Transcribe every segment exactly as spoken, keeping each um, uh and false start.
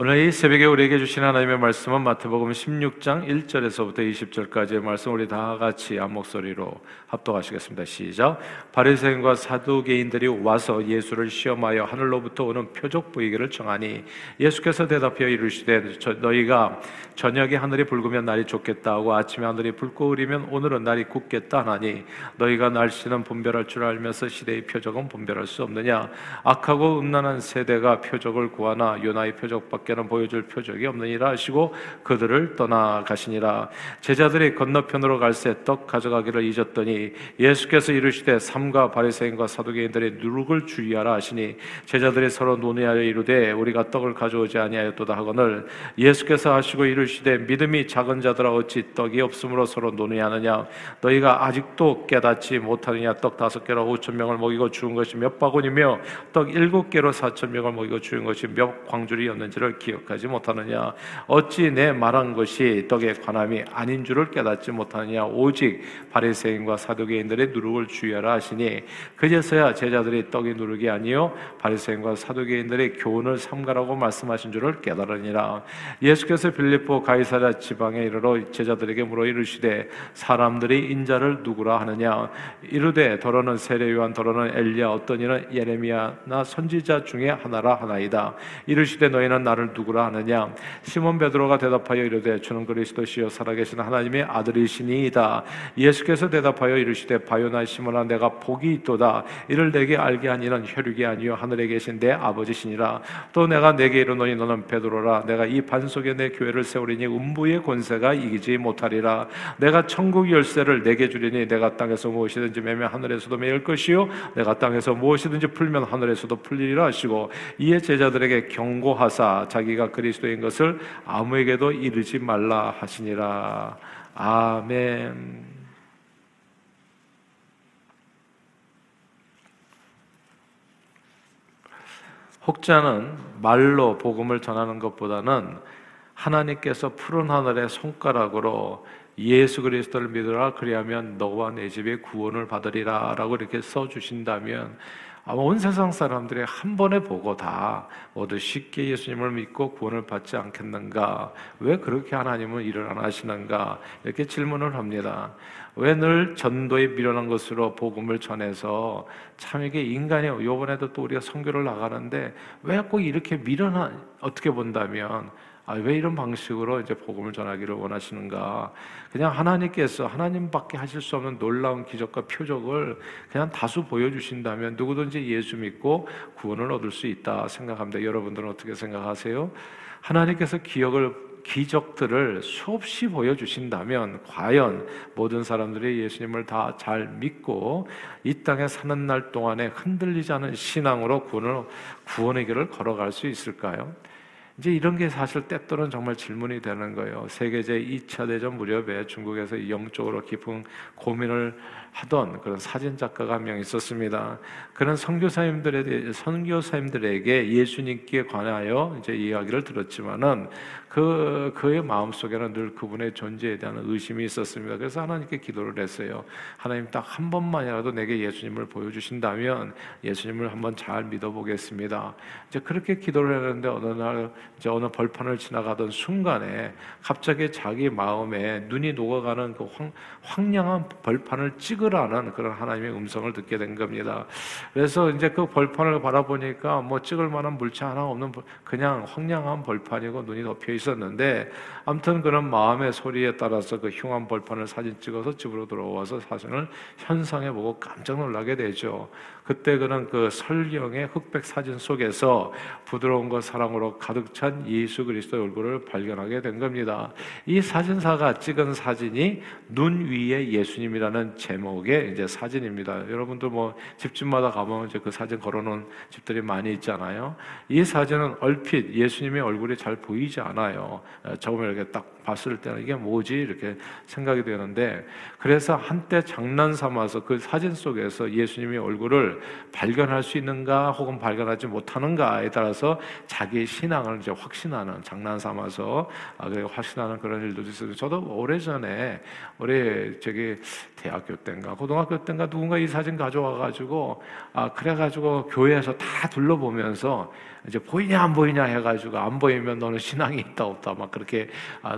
오늘 이 새벽에 우리에게 주신 하나님의 말씀은 마태복음 십육 장 일 절에서부터 이십 절까지의 말씀, 우리 다 같이 한 목소리로 합독하시겠습니다. 시작. 바리새인과 사두개인들이 와서 예수를 시험하여 하늘로부터 오는 표적 보이기를 청하니, 예수께서 대답하여 이르시되, 너희가 저녁에 하늘이 붉으면 날이 좋겠다 하고 아침에 하늘이 붉고 흐리면 오늘은 날이 굳겠다 하나니, 너희가 날씨는 분별할 줄 알면서 시대의 표적은 분별할 수 없느냐? 악하고 음란한 세대가 표적을 구하나 요나의 표적밖에 는 보여줄 표적이 없느니라 하시고 그들을 떠나가시니라. 제자들이 건너편으로 갈새 떡 가져가기를 잊었더니 예수께서 이르시되, 삼가 바리새인과 사두개인들의 누룩을 주의하라 하시니, 제자들이 서로 논의하여 이르되, 우리가 떡을 가져오지 아니하였도다 하거늘, 예수께서 하시고 이르시되, 믿음이 작은 자들아 어찌 떡이 없으므로 서로 논의하느냐? 너희가 아직도 깨닫지 못하느냐? 떡 다섯 개로 오천 명을 먹이고 주운 것이 몇 바구니며 떡 일곱 개로 사천 명을 먹이고 주운 것이 몇 광줄이었는지를 기억하지 못하느냐? 어찌 내 말한 것이 떡에 관함이 아닌 줄을 깨닫지 못하느냐? 오직 바리새인과 사두개인들의 누룩을 주의하라 하시니, 그제서야 제자들이 떡이 누룩이 아니요 바리새인과 사두개인들의 교훈을 삼가라고 말씀하신 줄을 깨달으니라. 예수께서 빌립보가이사랴 지방에 이르러 제자들에게 물어 이르시되, 사람들이 인자를 누구라 하느냐? 이르되, 더러는 세례요한, 더러는 엘리야, 어떤 이는 예레미야나 선지자 중에 하나라 하나이다. 이르시되, 너희는 나를 누구라 하느냐? 시몬 베드로가 대답하여 이르되, 주는 그리스도시요 살아계신 하나님의 아들이시니이다. 예수께서 대답하여 이르시되, 바요나 시몬아, 내가 복이 있도다. 이를 내게 알게 한 이는 혈육이 아니요 하늘에 계신 내 아버지시니라. 또 내가 내게 이르노니 너는 베드로라. 내가 이 반석에 내 교회를 세우리니 음부의 권세가 이기지 못하리라. 내가 천국 열쇠를 내게 주리니 내가 땅에서 무엇이든지 매면 하늘에서도 매일 것이요 내가 땅에서 무엇이든지 풀면 하늘에서도 풀리리라 하시고, 이에 제자들에게 경고하사 자기가 그리스도인 것을 아무에게도 이르지 말라 하시니라. 아멘. 혹자는 말로 복음을 전하는 것보다는 하나님께서 푸른 하늘의 손가락으로 예수 그리스도를 믿으라, 그리하면 너와 내 집에 구원을 받으리라 라고 이렇게 써주신다면 아마 온 세상 사람들이 한 번에 보고 다 모두 쉽게 예수님을 믿고 구원을 받지 않겠는가? 왜 그렇게 하나님은 일을 안 하시는가? 이렇게 질문을 합니다. 왜 늘 전도에 미련한 것으로 복음을 전해서, 참 이게 인간이, 요번에도 또 우리가 선교를 나가는데 왜 꼭 이렇게 미련한, 어떻게 본다면 아, 왜 이런 방식으로 이제 복음을 전하기를 원하시는가? 그냥 하나님께서, 하나님밖에 하실 수 없는 놀라운 기적과 표적을 그냥 다수 보여주신다면 누구든지 예수 믿고 구원을 얻을 수 있다 생각합니다. 여러분들은 어떻게 생각하세요? 하나님께서 기억을 기적들을 수없이 보여주신다면 과연 모든 사람들이 예수님을 다 잘 믿고 이 땅에 사는 날 동안에 흔들리지 않은 신앙으로 구원을, 구원의 길을 걸어갈 수 있을까요? 이제 이런 게 사실 때때로는 정말 질문이 되는 거예요. 세계 제이 차 대전 무렵에 중국에서 영적으로 깊은 고민을 하던 그런 사진 작가가 한 명 있었습니다. 그런 선교사님들에 선교사님들에게 예수님께 관하여 이제 이야기를 들었지만은 그 그의 마음 속에는 늘 그분의 존재에 대한 의심이 있었습니다. 그래서 하나님께 기도를 했어요. 하나님, 딱 한 번만이라도 내게 예수님을 보여주신다면 예수님을 한번 잘 믿어보겠습니다. 이제 그렇게 기도를 했는데 어느 날 이제 어느 벌판을 지나가던 순간에 갑자기 자기 마음에 눈이 녹아가는 그 황, 황량한 벌판을 찍으라는 그런 하나님의 음성을 듣게 된 겁니다. 그래서 이제 그 벌판을 바라보니까 뭐 찍을 만한 물체 하나 없는 그냥 황량한 벌판이고 눈이 덮여 있었는데, 아무튼 그런 마음의 소리에 따라서 그 흉한 벌판을 사진 찍어서 집으로 들어와서 사진을 현상해 보고 깜짝 놀라게 되죠. 그때 그는 그 설경의 흑백 사진 속에서 부드러움과 사랑으로 가득 찬 예수 그리스도의 얼굴을 발견하게 된 겁니다. 이 사진사가 찍은 사진이 눈 위에 예수님이라는 제목의 이제 사진입니다. 여러분들 뭐 집집마다 가보면 이제 그 사진 걸어놓은 집들이 많이 있잖아요. 이 사진은 얼핏 예수님의 얼굴이 잘 보이지 않아요. 처음에 이렇게 딱 봤을 때는 이게 뭐지? 이렇게 생각이 되는데, 그래서 한때 장난 삼아서 그 사진 속에서 예수님의 얼굴을 발견할 수 있는가 혹은 발견하지 못하는가에 따라서 자기의 신앙을 이제 확신하는, 장난 삼아서 아, 그래, 확신하는 그런 일도 있어요. 저도 오래전에 우리 저기 대학교 때인가 고등학교 때인가 누군가 이 사진 가져와가지고 아 그래가지고 교회에서 다 둘러보면서 이제 보이냐 안 보이냐 해가지고 안 보이면 너는 신앙이 있다 없다 막 그렇게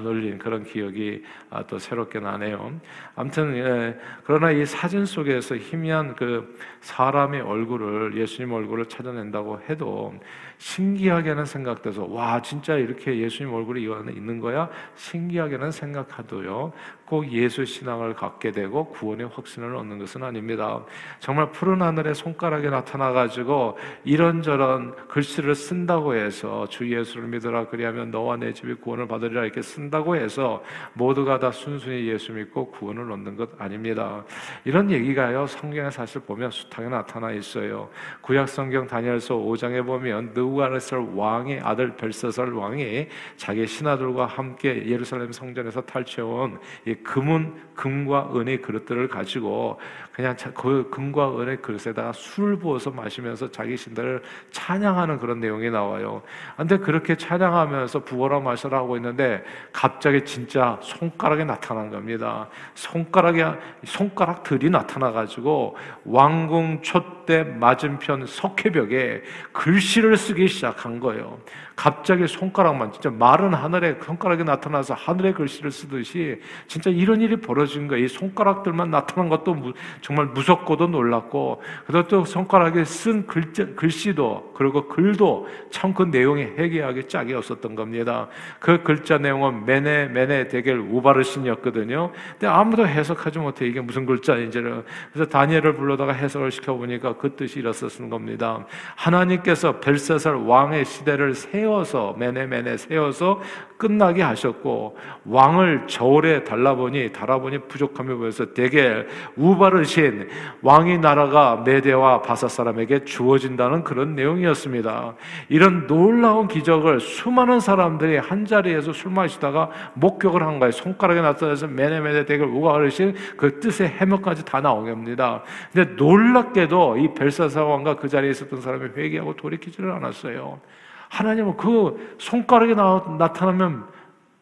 놀린 그런 기억이 또 새롭게 나네요. 아무튼 그러나 이 사진 속에서 희미한 그 사람의 얼굴을, 예수님 얼굴을 찾아낸다고 해도 신기하게는 생각돼서 와 진짜 이렇게 예수님 얼굴이 이 안에 있는 거야? 신기하게는 생각하도요, 꼭 예수 신앙을 갖게 되고 구원의 확신을 얻는 것은 아닙니다. 정말 푸른 하늘의 손가락에 나타나가지고 이런저런 글씨를 쓴다고 해서 주 예수를 믿으라 그리하면 너와 내 집이 구원을 받으리라 이렇게 쓴다고 해서 모두가 다 순순히 예수 믿고 구원을 얻는 것 아닙니다. 이런 얘기가요 성경에 사실 보면 숱하게 나타나 있어요. 구약 성경 다니엘서 오 장에 보면 느부갓네살 왕의 아들 벨사살 왕이 자기 신하들과 함께 예루살렘 성전에서 탈취해온 이 금은 금과 은의 그릇들을 가지고 그냥 그 금과 은의 그릇에다가 술을 부어서 마시면서 자기 신들을 찬양하는 그런 내용이 나와요. 그런데 그렇게 찬양하면서 부어라 마셔라 하고 있는데 갑자기 진짜 손가락이 나타난 겁니다. 손가락에 손가락들이 나타나가지고 왕궁 촛대 맞은편 석회벽에 글씨를 쓰기 시작한 거예요. 갑자기 손가락만 진짜 마른 하늘에 손가락이 나타나서 하늘의 글씨를 쓰듯이 진짜 이런 일이 벌어진 거예요. 이 손가락들만 나타난 것도 무, 정말 무섭고도 놀랐고, 그리고 또 손가락에 쓴 글자, 글씨도 그리고 글도 참 그 내용이 해괴하게 짝이 없었던 겁니다. 그 글자 내용은 메네 메네 데겔 우바르신이었거든요. 근데 아무도 해석하지 못해 이게 무슨 글자인지를. 그래서 다니엘을 불러다가 해석을 시켜보니까 그 뜻이 이랬었던 겁니다. 하나님께서 벨사살 왕의 시대를 세워서 메네 메네 세워서 끝나게 하셨고 왕을 저울에 달라보니 달아보니 부족함이 보여서 데겔 우바르신 왕의 나라가 메대와 바사 사람에게 주어진다는 그런 내용이었습니다. 이런 놀라운 기적을 수많은 사람들이 한자리에서 술 마시다가 목격을 한 거예요. 손가락에 나타나서 메네 메네 데겔 우바르신 그 뜻의 해명까지 다 나온 겁니다. 근데 놀랍게도 이 벨사살 왕과 그 자리에 있었던 사람이 회개하고 돌이키지를 않았어요. 하나님은 그 손가락에 나, 나타나면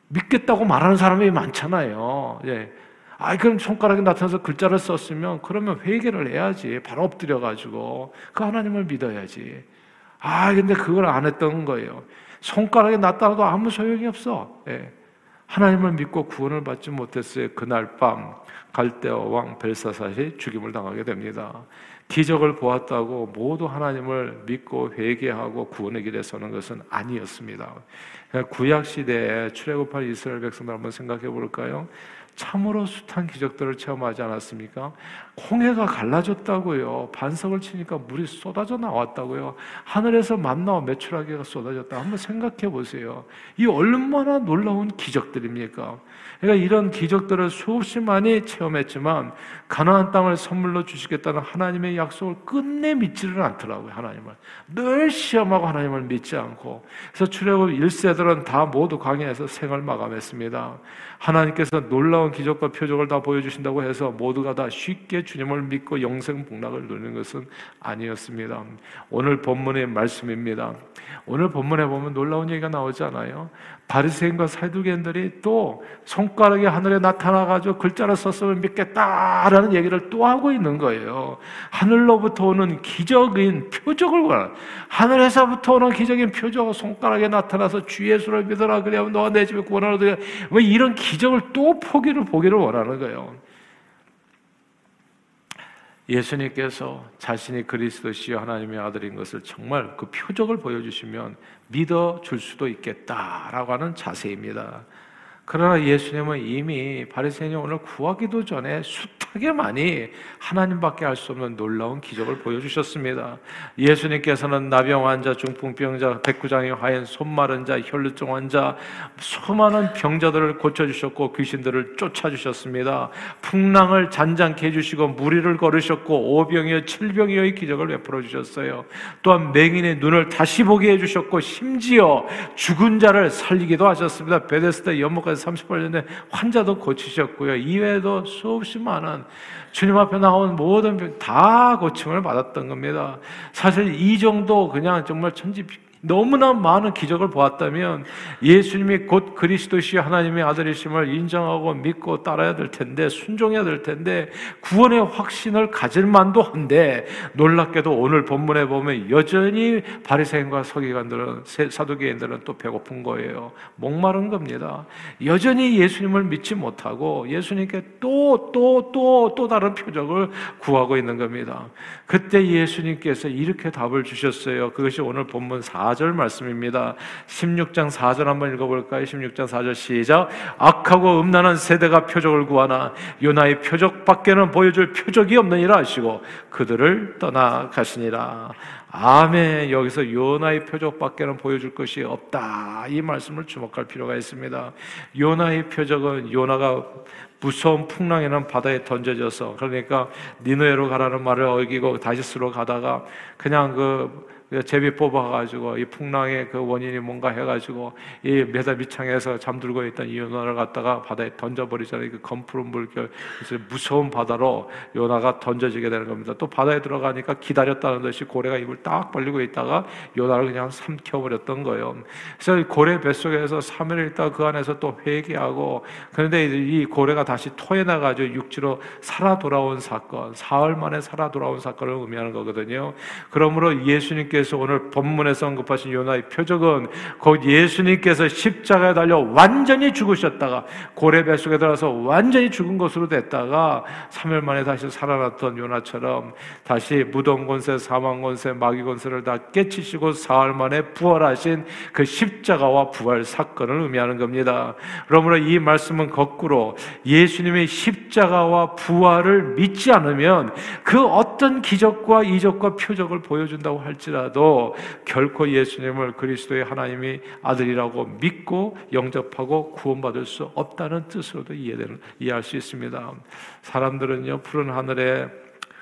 믿겠다고 말하는 사람이 많잖아요. 예. 아, 그럼 손가락에 나타나서 글자를 썼으면 그러면 회개를 해야지. 바로 엎드려가지고 그 하나님을 믿어야지. 아, 근데 그걸 안 했던 거예요. 손가락에 나타나도 아무 소용이 없어. 예. 하나님을 믿고 구원을 받지 못했어요. 그날 밤 갈대아 왕 벨사살이 죽임을 당하게 됩니다. 기적을 보았다고 모두 하나님을 믿고 회개하고 구원의 길에 서는 것은 아니었습니다. 구약시대에 출애굽한 이스라엘 백성들 한번 생각해 볼까요? 참으로 숱한 기적들을 체험하지 않았습니까? 홍해가 갈라졌다고요. 반석을 치니까 물이 쏟아져 나왔다고요. 하늘에서 만나와 메추라기가 쏟아졌다. 한번 생각해 보세요. 이 얼마나 놀라운 기적들입니까? 그러니까 이런 기적들을 수없이 많이 체험했지만 가나안 땅을 선물로 주시겠다는 하나님의 약속을 끝내 믿지를 않더라고요. 하나님을 늘 시험하고 하나님을 믿지 않고. 그래서 출애굽 일 세들은 다 모두 광야에서 생을 마감했습니다. 하나님께서 놀라운 기적과 표적을 다 보여주신다고 해서 모두가 다 쉽게 주님을 믿고 영생 복락을 누리는 것은 아니었습니다. 오늘 본문의 말씀입니다. 오늘 본문에 보면 놀라운 얘기가 나오지 않아요? 바리새인과 사두개인들이 또 손가락이 하늘에 나타나가지고 글자를 썼으면 믿겠다라는 얘기를 또 하고 있는 거예요. 하늘로부터 오는 기적인 표적을 원하는, 하늘에서부터 오는 기적인 표적, 손가락에 나타나서 주 예수를 믿어라 그래야 너와 내 집에 구원을 얻으라, 왜 이런 기적을 또 포기를 보기를 원하는 거예요. 예수님께서 자신이 그리스도시요 하나님의 아들인 것을 정말 그 표적을 보여주시면 믿어줄 수도 있겠다라고 하는 자세입니다. 그러나 예수님은 이미 바리새인이 오늘 구하기도 전에 숱하게 많이 하나님밖에 알 수 없는 놀라운 기적을 보여주셨습니다. 예수님께서는 나병 환자, 중풍병자, 백부장이 화인, 손마른 자, 혈루증 환자, 수많은 병자들을 고쳐주셨고 귀신들을 쫓아주셨습니다. 풍랑을 잔잔케 해주시고 무리를 걸으셨고 오병이어, 칠병이어의 기적을 베풀어주셨어요. 또한 맹인의 눈을 다시 보게 해주셨고 심지어 죽은 자를 살리기도 하셨습니다. 베데스다 연못까지 삼십팔 년 된 환자도 고치셨고요. 이외에도 수없이 많은 주님 앞에 나온 모든 병 다 고침을 받았던 겁니다. 사실 이 정도 그냥 정말 천지 너무나 많은 기적을 보았다면 예수님이 곧 그리스도시요 하나님의 아들이심을 인정하고 믿고 따라야 될 텐데, 순종해야 될 텐데, 구원의 확신을 가질 만도 한데, 놀랍게도 오늘 본문에 보면 여전히 바리새인과 서기관들은, 사두개인들은 또 배고픈 거예요. 목마른 겁니다. 여전히 예수님을 믿지 못하고 예수님께 또 또 또 또 다른 표적을 구하고 있는 겁니다. 그때 예수님께서 이렇게 답을 주셨어요. 그것이 오늘 본문 사 절 말씀입니다. 십육 장 사 절 한번 읽어볼까요? 십육 장 사 절 시작. 악하고 음란한 세대가 표적을 구하나 요나의 표적밖에는 보여줄 표적이 없느니라 하시고 그들을 떠나가시니라. 아멘. 여기서 요나의 표적밖에는 보여줄 것이 없다, 이 말씀을 주목할 필요가 있습니다. 요나의 표적은 요나가 무서운 풍랑이라는 바다에 던져져서, 그러니까 니느웨로 가라는 말을 어기고 다시스로 가다가 그냥 그 제비 뽑아가지고 이 풍랑의 그 원인이 뭔가 해가지고 이 메다 밑창에서 잠들고 있던 이 요나를 갖다가 바다에 던져버리잖아요. 그 검푸른 물결, 무서운 바다로 요나가 던져지게 되는 겁니다. 또 바다에 들어가니까 기다렸다는 듯이 고래가 입을 딱 벌리고 있다가 요나를 그냥 삼켜버렸던 거예요. 그래서 고래 뱃속에서 삼 일을 있다가 그 안에서 또 회개하고, 그런데 이 고래가 다시 토해나가지고 육지로 살아 돌아온 사건, 사흘 만에 살아 돌아온 사건을 의미하는 거거든요. 그러므로 예수님께 그래서 오늘 본문에서 언급하신 요나의 표적은 곧 예수님께서 십자가에 달려 완전히 죽으셨다가 고래 뱃속에 들어가서 완전히 죽은 것으로 됐다가 삼 일 만에 다시 살아났던 요나처럼 다시 무덤 권세, 사망 권세, 마귀 권세를 다 깨치시고 사흘 만에 부활하신 그 십자가와 부활 사건을 의미하는 겁니다. 그러므로 이 말씀은 거꾸로 예수님의 십자가와 부활을 믿지 않으면 그 어떤 기적과 이적과 표적을 보여준다고 할지라도 도 결코 예수님을 그리스도의 하나님이 아들이라고 믿고 영접하고 구원받을 수 없다는 뜻으로도 이해되는, 이해할 수 있습니다. 사람들은요, 푸른 하늘에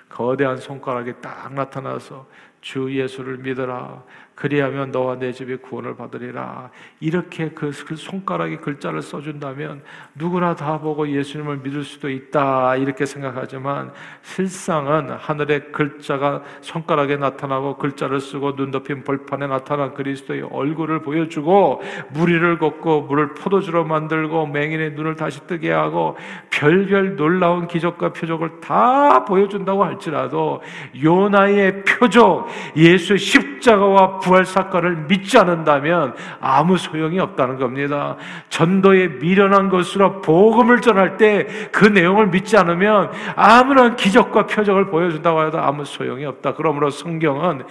거대한 손가락이 딱 나타나서 주 예수를 믿어라, 그리하면 너와 내 집이 구원을 받으리라, 이렇게 그 손가락에 글자를 써준다면 누구나 다 보고 예수님을 믿을 수도 있다, 이렇게 생각하지만 실상은 하늘의 글자가 손가락에 나타나고 글자를 쓰고 눈 덮인 벌판에 나타난 그리스도의 얼굴을 보여주고 무리를 걷고 물을 포도주로 만들고 맹인의 눈을 다시 뜨게 하고 별별 놀라운 기적과 표적을 다 보여준다고 할지라도 요나의 표적, 예수 십자가와 부활 사건을 믿지 않는다면 아무 소용이 없다는 겁니다. 전도에 미련한 것으로 복음을 전할 때 그 내용을 믿지 않으면 아무런 기적과 표적을 보여준다고 해도 아무 소용이 없다. 그러므로 성경은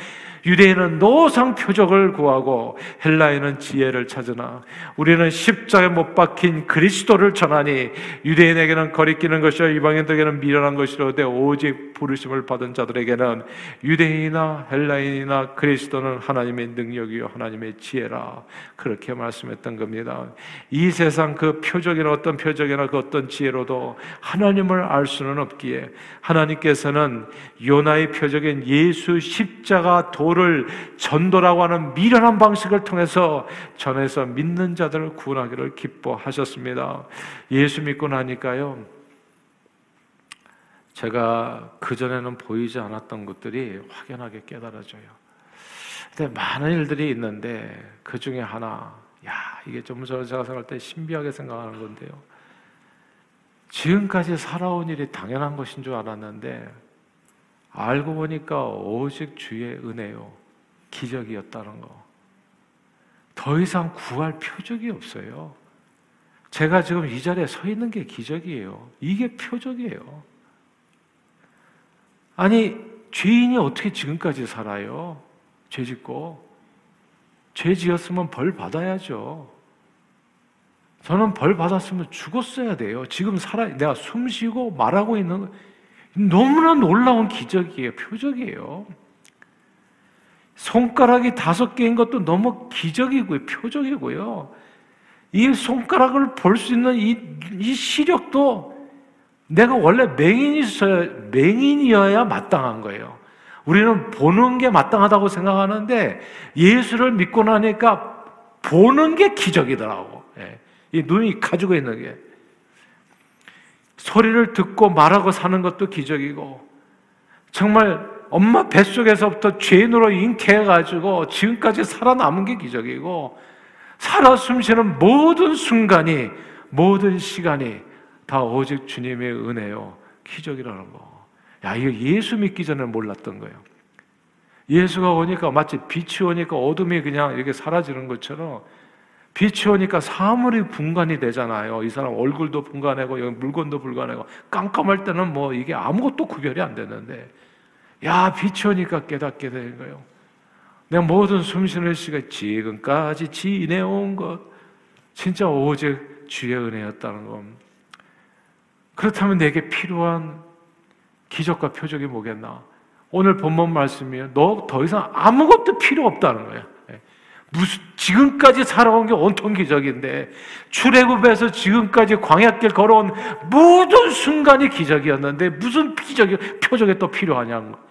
유대인은 노상 표적을 구하고 헬라인은 지혜를 찾으나 우리는 십자가에 못 박힌 그리스도를 전하니 유대인에게는 거리끼는 것이요 이방인들에게는 미련한 것이로되 오직 부르심을 받은 자들에게는 유대인이나 헬라인이나 그리스도는 하나님의 능력이요 하나님의 지혜라, 그렇게 말씀했던 겁니다. 이 세상 그 표적이나 어떤 표적이나 그 어떤 지혜로도 하나님을 알 수는 없기에 하나님께서는 요나의 표적인 예수 십자가 도를 전도라고 하는 미련한 방식을 통해서 전해서 믿는 자들을 구원하기를 기뻐하셨습니다. 예수 믿고 나니까요, 제가 그전에는 보이지 않았던 것들이 확연하게 깨달아져요. 근데 많은 일들이 있는데 그 중에 하나, 야, 이게 좀 제가 생각할 때 신비하게 생각하는 건데요, 지금까지 살아온 일이 당연한 것인 줄 알았는데 알고 보니까 오직 주의 은혜요 기적이었다는 거. 더 이상 구할 표적이 없어요. 제가 지금 이 자리에 서 있는 게 기적이에요. 이게 표적이에요. 아니, 죄인이 어떻게 지금까지 살아요? 죄 짓고. 죄 지었으면 벌 받아야죠. 저는 벌 받았으면 죽었어야 돼요. 지금 살아, 내가 숨 쉬고 말하고 있는 너무나 놀라운 기적이에요. 표적이에요. 손가락이 다섯 개인 것도 너무 기적이고요. 표적이고요. 이 손가락을 볼 수 있는 이, 이 시력도 내가 원래 맹인이어야, 맹인이어야 마땅한 거예요. 우리는 보는 게 마땅하다고 생각하는데 예수를 믿고 나니까 보는 게 기적이더라고. 예. 이 눈이 가지고 있는 게. 소리를 듣고 말하고 사는 것도 기적이고, 정말 엄마 뱃속에서부터 죄인으로 잉태해가지고 지금까지 살아남은 게 기적이고, 살아 숨쉬는 모든 순간이, 모든 시간이 다 오직 주님의 은혜요, 기적이라는 거. 야, 이거 예수 믿기 전에 몰랐던 거예요. 예수가 오니까 마치 빛이 오니까 어둠이 그냥 이렇게 사라지는 것처럼, 빛이 오니까 사물이 분간이 되잖아요. 이 사람 얼굴도 분간하고 여기 물건도 분간하고, 깜깜할 때는 뭐 이게 아무것도 구별이 안 되는데, 야, 빛이 오니까 깨닫게 되는 거예요. 내 모든 숨쉬는 시가 지금까지 지내온 것, 진짜 오직 주의 은혜였다는 겁니다. 그렇다면 내게 필요한 기적과 표적이 뭐겠나? 오늘 본문 말씀이에요. 너 더 이상 아무것도 필요 없다는 거야. 무슨, 지금까지 살아온 게 온통 기적인데, 출애굽에서 지금까지 광야길 걸어온 모든 순간이 기적이었는데 무슨 기적이, 표적이 또 필요하냐는 거야.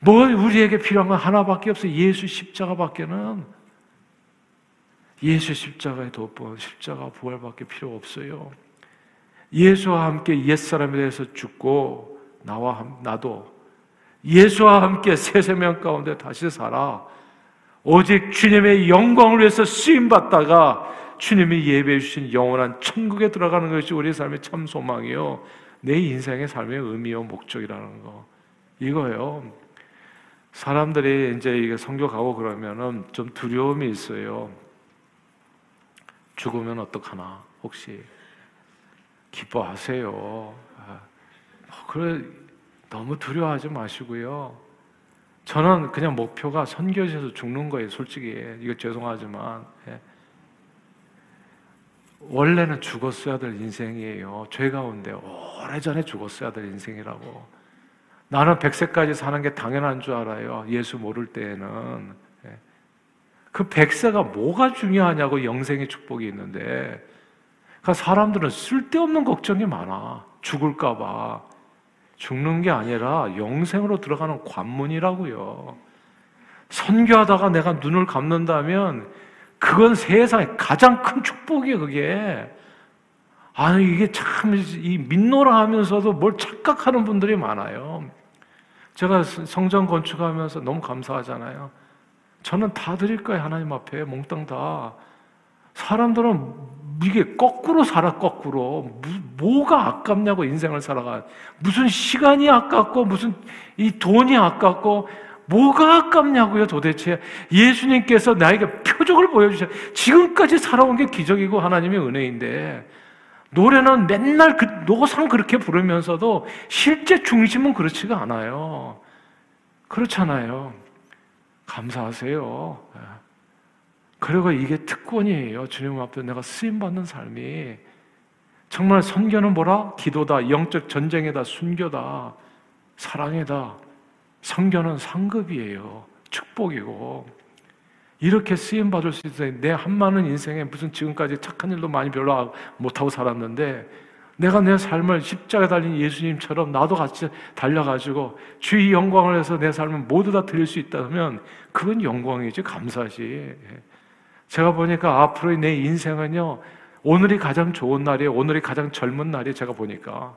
뭐 우리에게 필요한 건 하나밖에 없어요. 예수 십자가밖에는, 예수 십자가의 도포, 십자가 부활밖에 필요 없어요. 예수와 함께 옛사람에 대해서 죽고, 나와 함, 나도 예수와 함께 새 생명 가운데 다시 살아 오직 주님의 영광을 위해서 쓰임받다가 주님이 예배해 주신 영원한 천국에 들어가는 것이 우리의 삶의 참 소망이요, 내 인생의 삶의 의미요, 목적이라는 거, 이거예요. 사람들이 이제 이게 성교가고 그러면은 좀 두려움이 있어요. 죽으면 어떡하나, 혹시 기뻐하세요. 그래, 너무 두려워하지 마시고요. 저는 그냥 목표가 선교지에서 죽는 거예요, 솔직히. 이거 죄송하지만. 원래는 죽었어야 될 인생이에요. 죄 가운데 오래전에 죽었어야 될 인생이라고. 나는 백 세까지 사는 게 당연한 줄 알아요, 예수 모를 때에는. 그 백 세가 뭐가 중요하냐고, 영생의 축복이 있는데. 그러니까 사람들은 쓸데없는 걱정이 많아, 죽을까 봐. 죽는 게 아니라 영생으로 들어가는 관문이라고요. 선교하다가 내가 눈을 감는다면 그건 세상의 가장 큰 축복이에요, 그게. 아니, 이게 참 이 민노라 하면서도 뭘 착각하는 분들이 많아요. 제가 성전 건축하면서 너무 감사하잖아요. 저는 다 드릴 거예요, 하나님 앞에. 몽땅 다. 사람들은 이게 거꾸로 살아, 거꾸로. 뭐가 아깝냐고, 인생을 살아가. 무슨 시간이 아깝고, 무슨 이 돈이 아깝고, 뭐가 아깝냐고요, 도대체. 예수님께서 나에게 표적을 보여주셔. 지금까지 살아온 게 기적이고 하나님의 은혜인데, 노래는 맨날 그, 노상 그렇게 부르면서도 실제 중심은 그렇지가 않아요. 그렇잖아요. 감사하세요. 그리고 이게 특권이에요, 주님 앞에 내가 쓰임받는 삶이. 정말 선교는 뭐라? 기도다, 영적 전쟁이다, 순교다, 사랑이다. 선교는 상급이에요, 축복이고. 이렇게 쓰임받을 수 있어요. 내 한많은 인생에 무슨 지금까지 착한 일도 많이 별로 못하고 살았는데, 내가 내 삶을 십자가에 달린 예수님처럼 나도 같이 달려가지고 주의 영광을 해서 내 삶을 모두 다 드릴 수 있다면 그건 영광이지, 감사지. 제가 보니까 앞으로의 내 인생은요, 오늘이 가장 좋은 날이에요. 오늘이 가장 젊은 날이에요, 제가 보니까.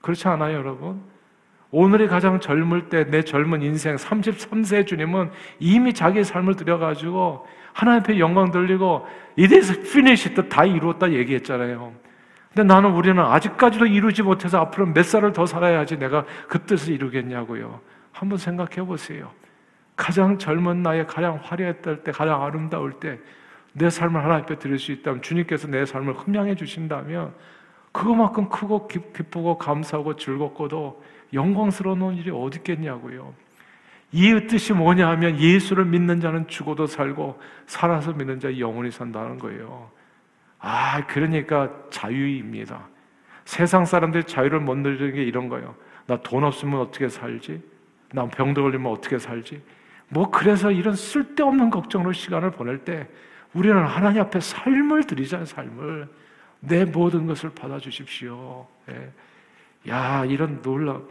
그렇지 않아요, 여러분? 오늘이 가장 젊을 때, 내 젊은 인생 삼십삼 세 주님은 이미 자기의 삶을 들여가지고 하나님 앞에 영광 돌리고 It is finished, 다 이루었다 얘기했잖아요. 근데 나는, 우리는 아직까지도 이루지 못해서 앞으로 몇 살을 더 살아야지 내가 그 뜻을 이루겠냐고요. 한번 생각해 보세요. 가장 젊은 나이에, 가장 화려했을 때, 가장 아름다울 때 내 삶을 하나님 앞에 드릴 수 있다면, 주님께서 내 삶을 흠양해 주신다면 그것만큼 크고 기쁘고 감사하고 즐겁고도 영광스러운 일이 어디 있겠냐고요. 이 뜻이 뭐냐 하면, 예수를 믿는 자는 죽어도 살고 살아서 믿는 자 영원히 산다는 거예요. 아, 그러니까 자유입니다. 세상 사람들이 자유를 못 누리는 게 이런 거예요. 나 돈 없으면 어떻게 살지? 나 병도 걸리면 어떻게 살지? 뭐 그래서 이런 쓸데없는 걱정으로 시간을 보낼 때, 우리는 하나님 앞에 삶을 드리자는, 삶을, 내 모든 것을 받아주십시오. 예. 야, 이런 놀라운,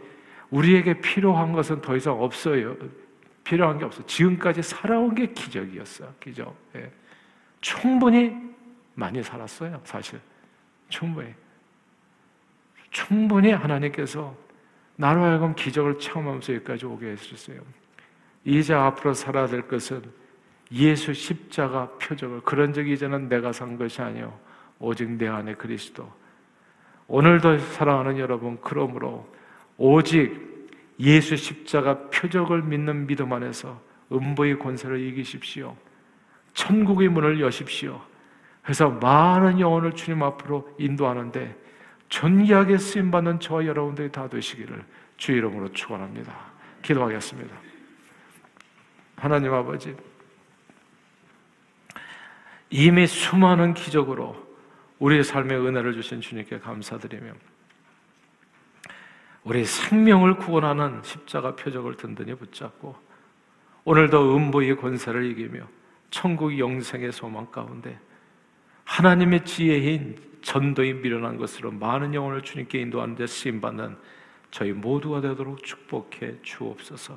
우리에게 필요한 것은 더 이상 없어요. 필요한 게 없어요. 지금까지 살아온 게 기적이었어요, 기적. 예. 충분히 많이 살았어요, 사실. 충분히 충분히 하나님께서 나로 하여금 기적을 체험하면서 여기까지 오게 했었어요. 이제 앞으로 살아야 될 것은 예수 십자가 표적을, 그런 적이 이제는 내가 산 것이 아니오 오직 내 안에 그리스도. 오늘도 사랑하는 여러분, 그러므로 오직 예수 십자가 표적을 믿는 믿음 안에서 음부의 권세를 이기십시오. 천국의 문을 여십시오. 그래서 많은 영혼을 주님 앞으로 인도하는데 존귀하게 쓰임받는 저와 여러분들이 다 되시기를 주의 이름으로 축원합니다. 기도하겠습니다. 하나님 아버지, 이미 수많은 기적으로 우리의 삶에 은혜를 주신 주님께 감사드리며 우리의 생명을 구원하는 십자가 표적을 든든히 붙잡고 오늘도 음부의 권세를 이기며 천국 영생의 소망 가운데 하나님의 지혜인 전도에 미련한 것으로 많은 영혼을 주님께 인도하는 데 쓰임받는 저희 모두가 되도록 축복해 주옵소서.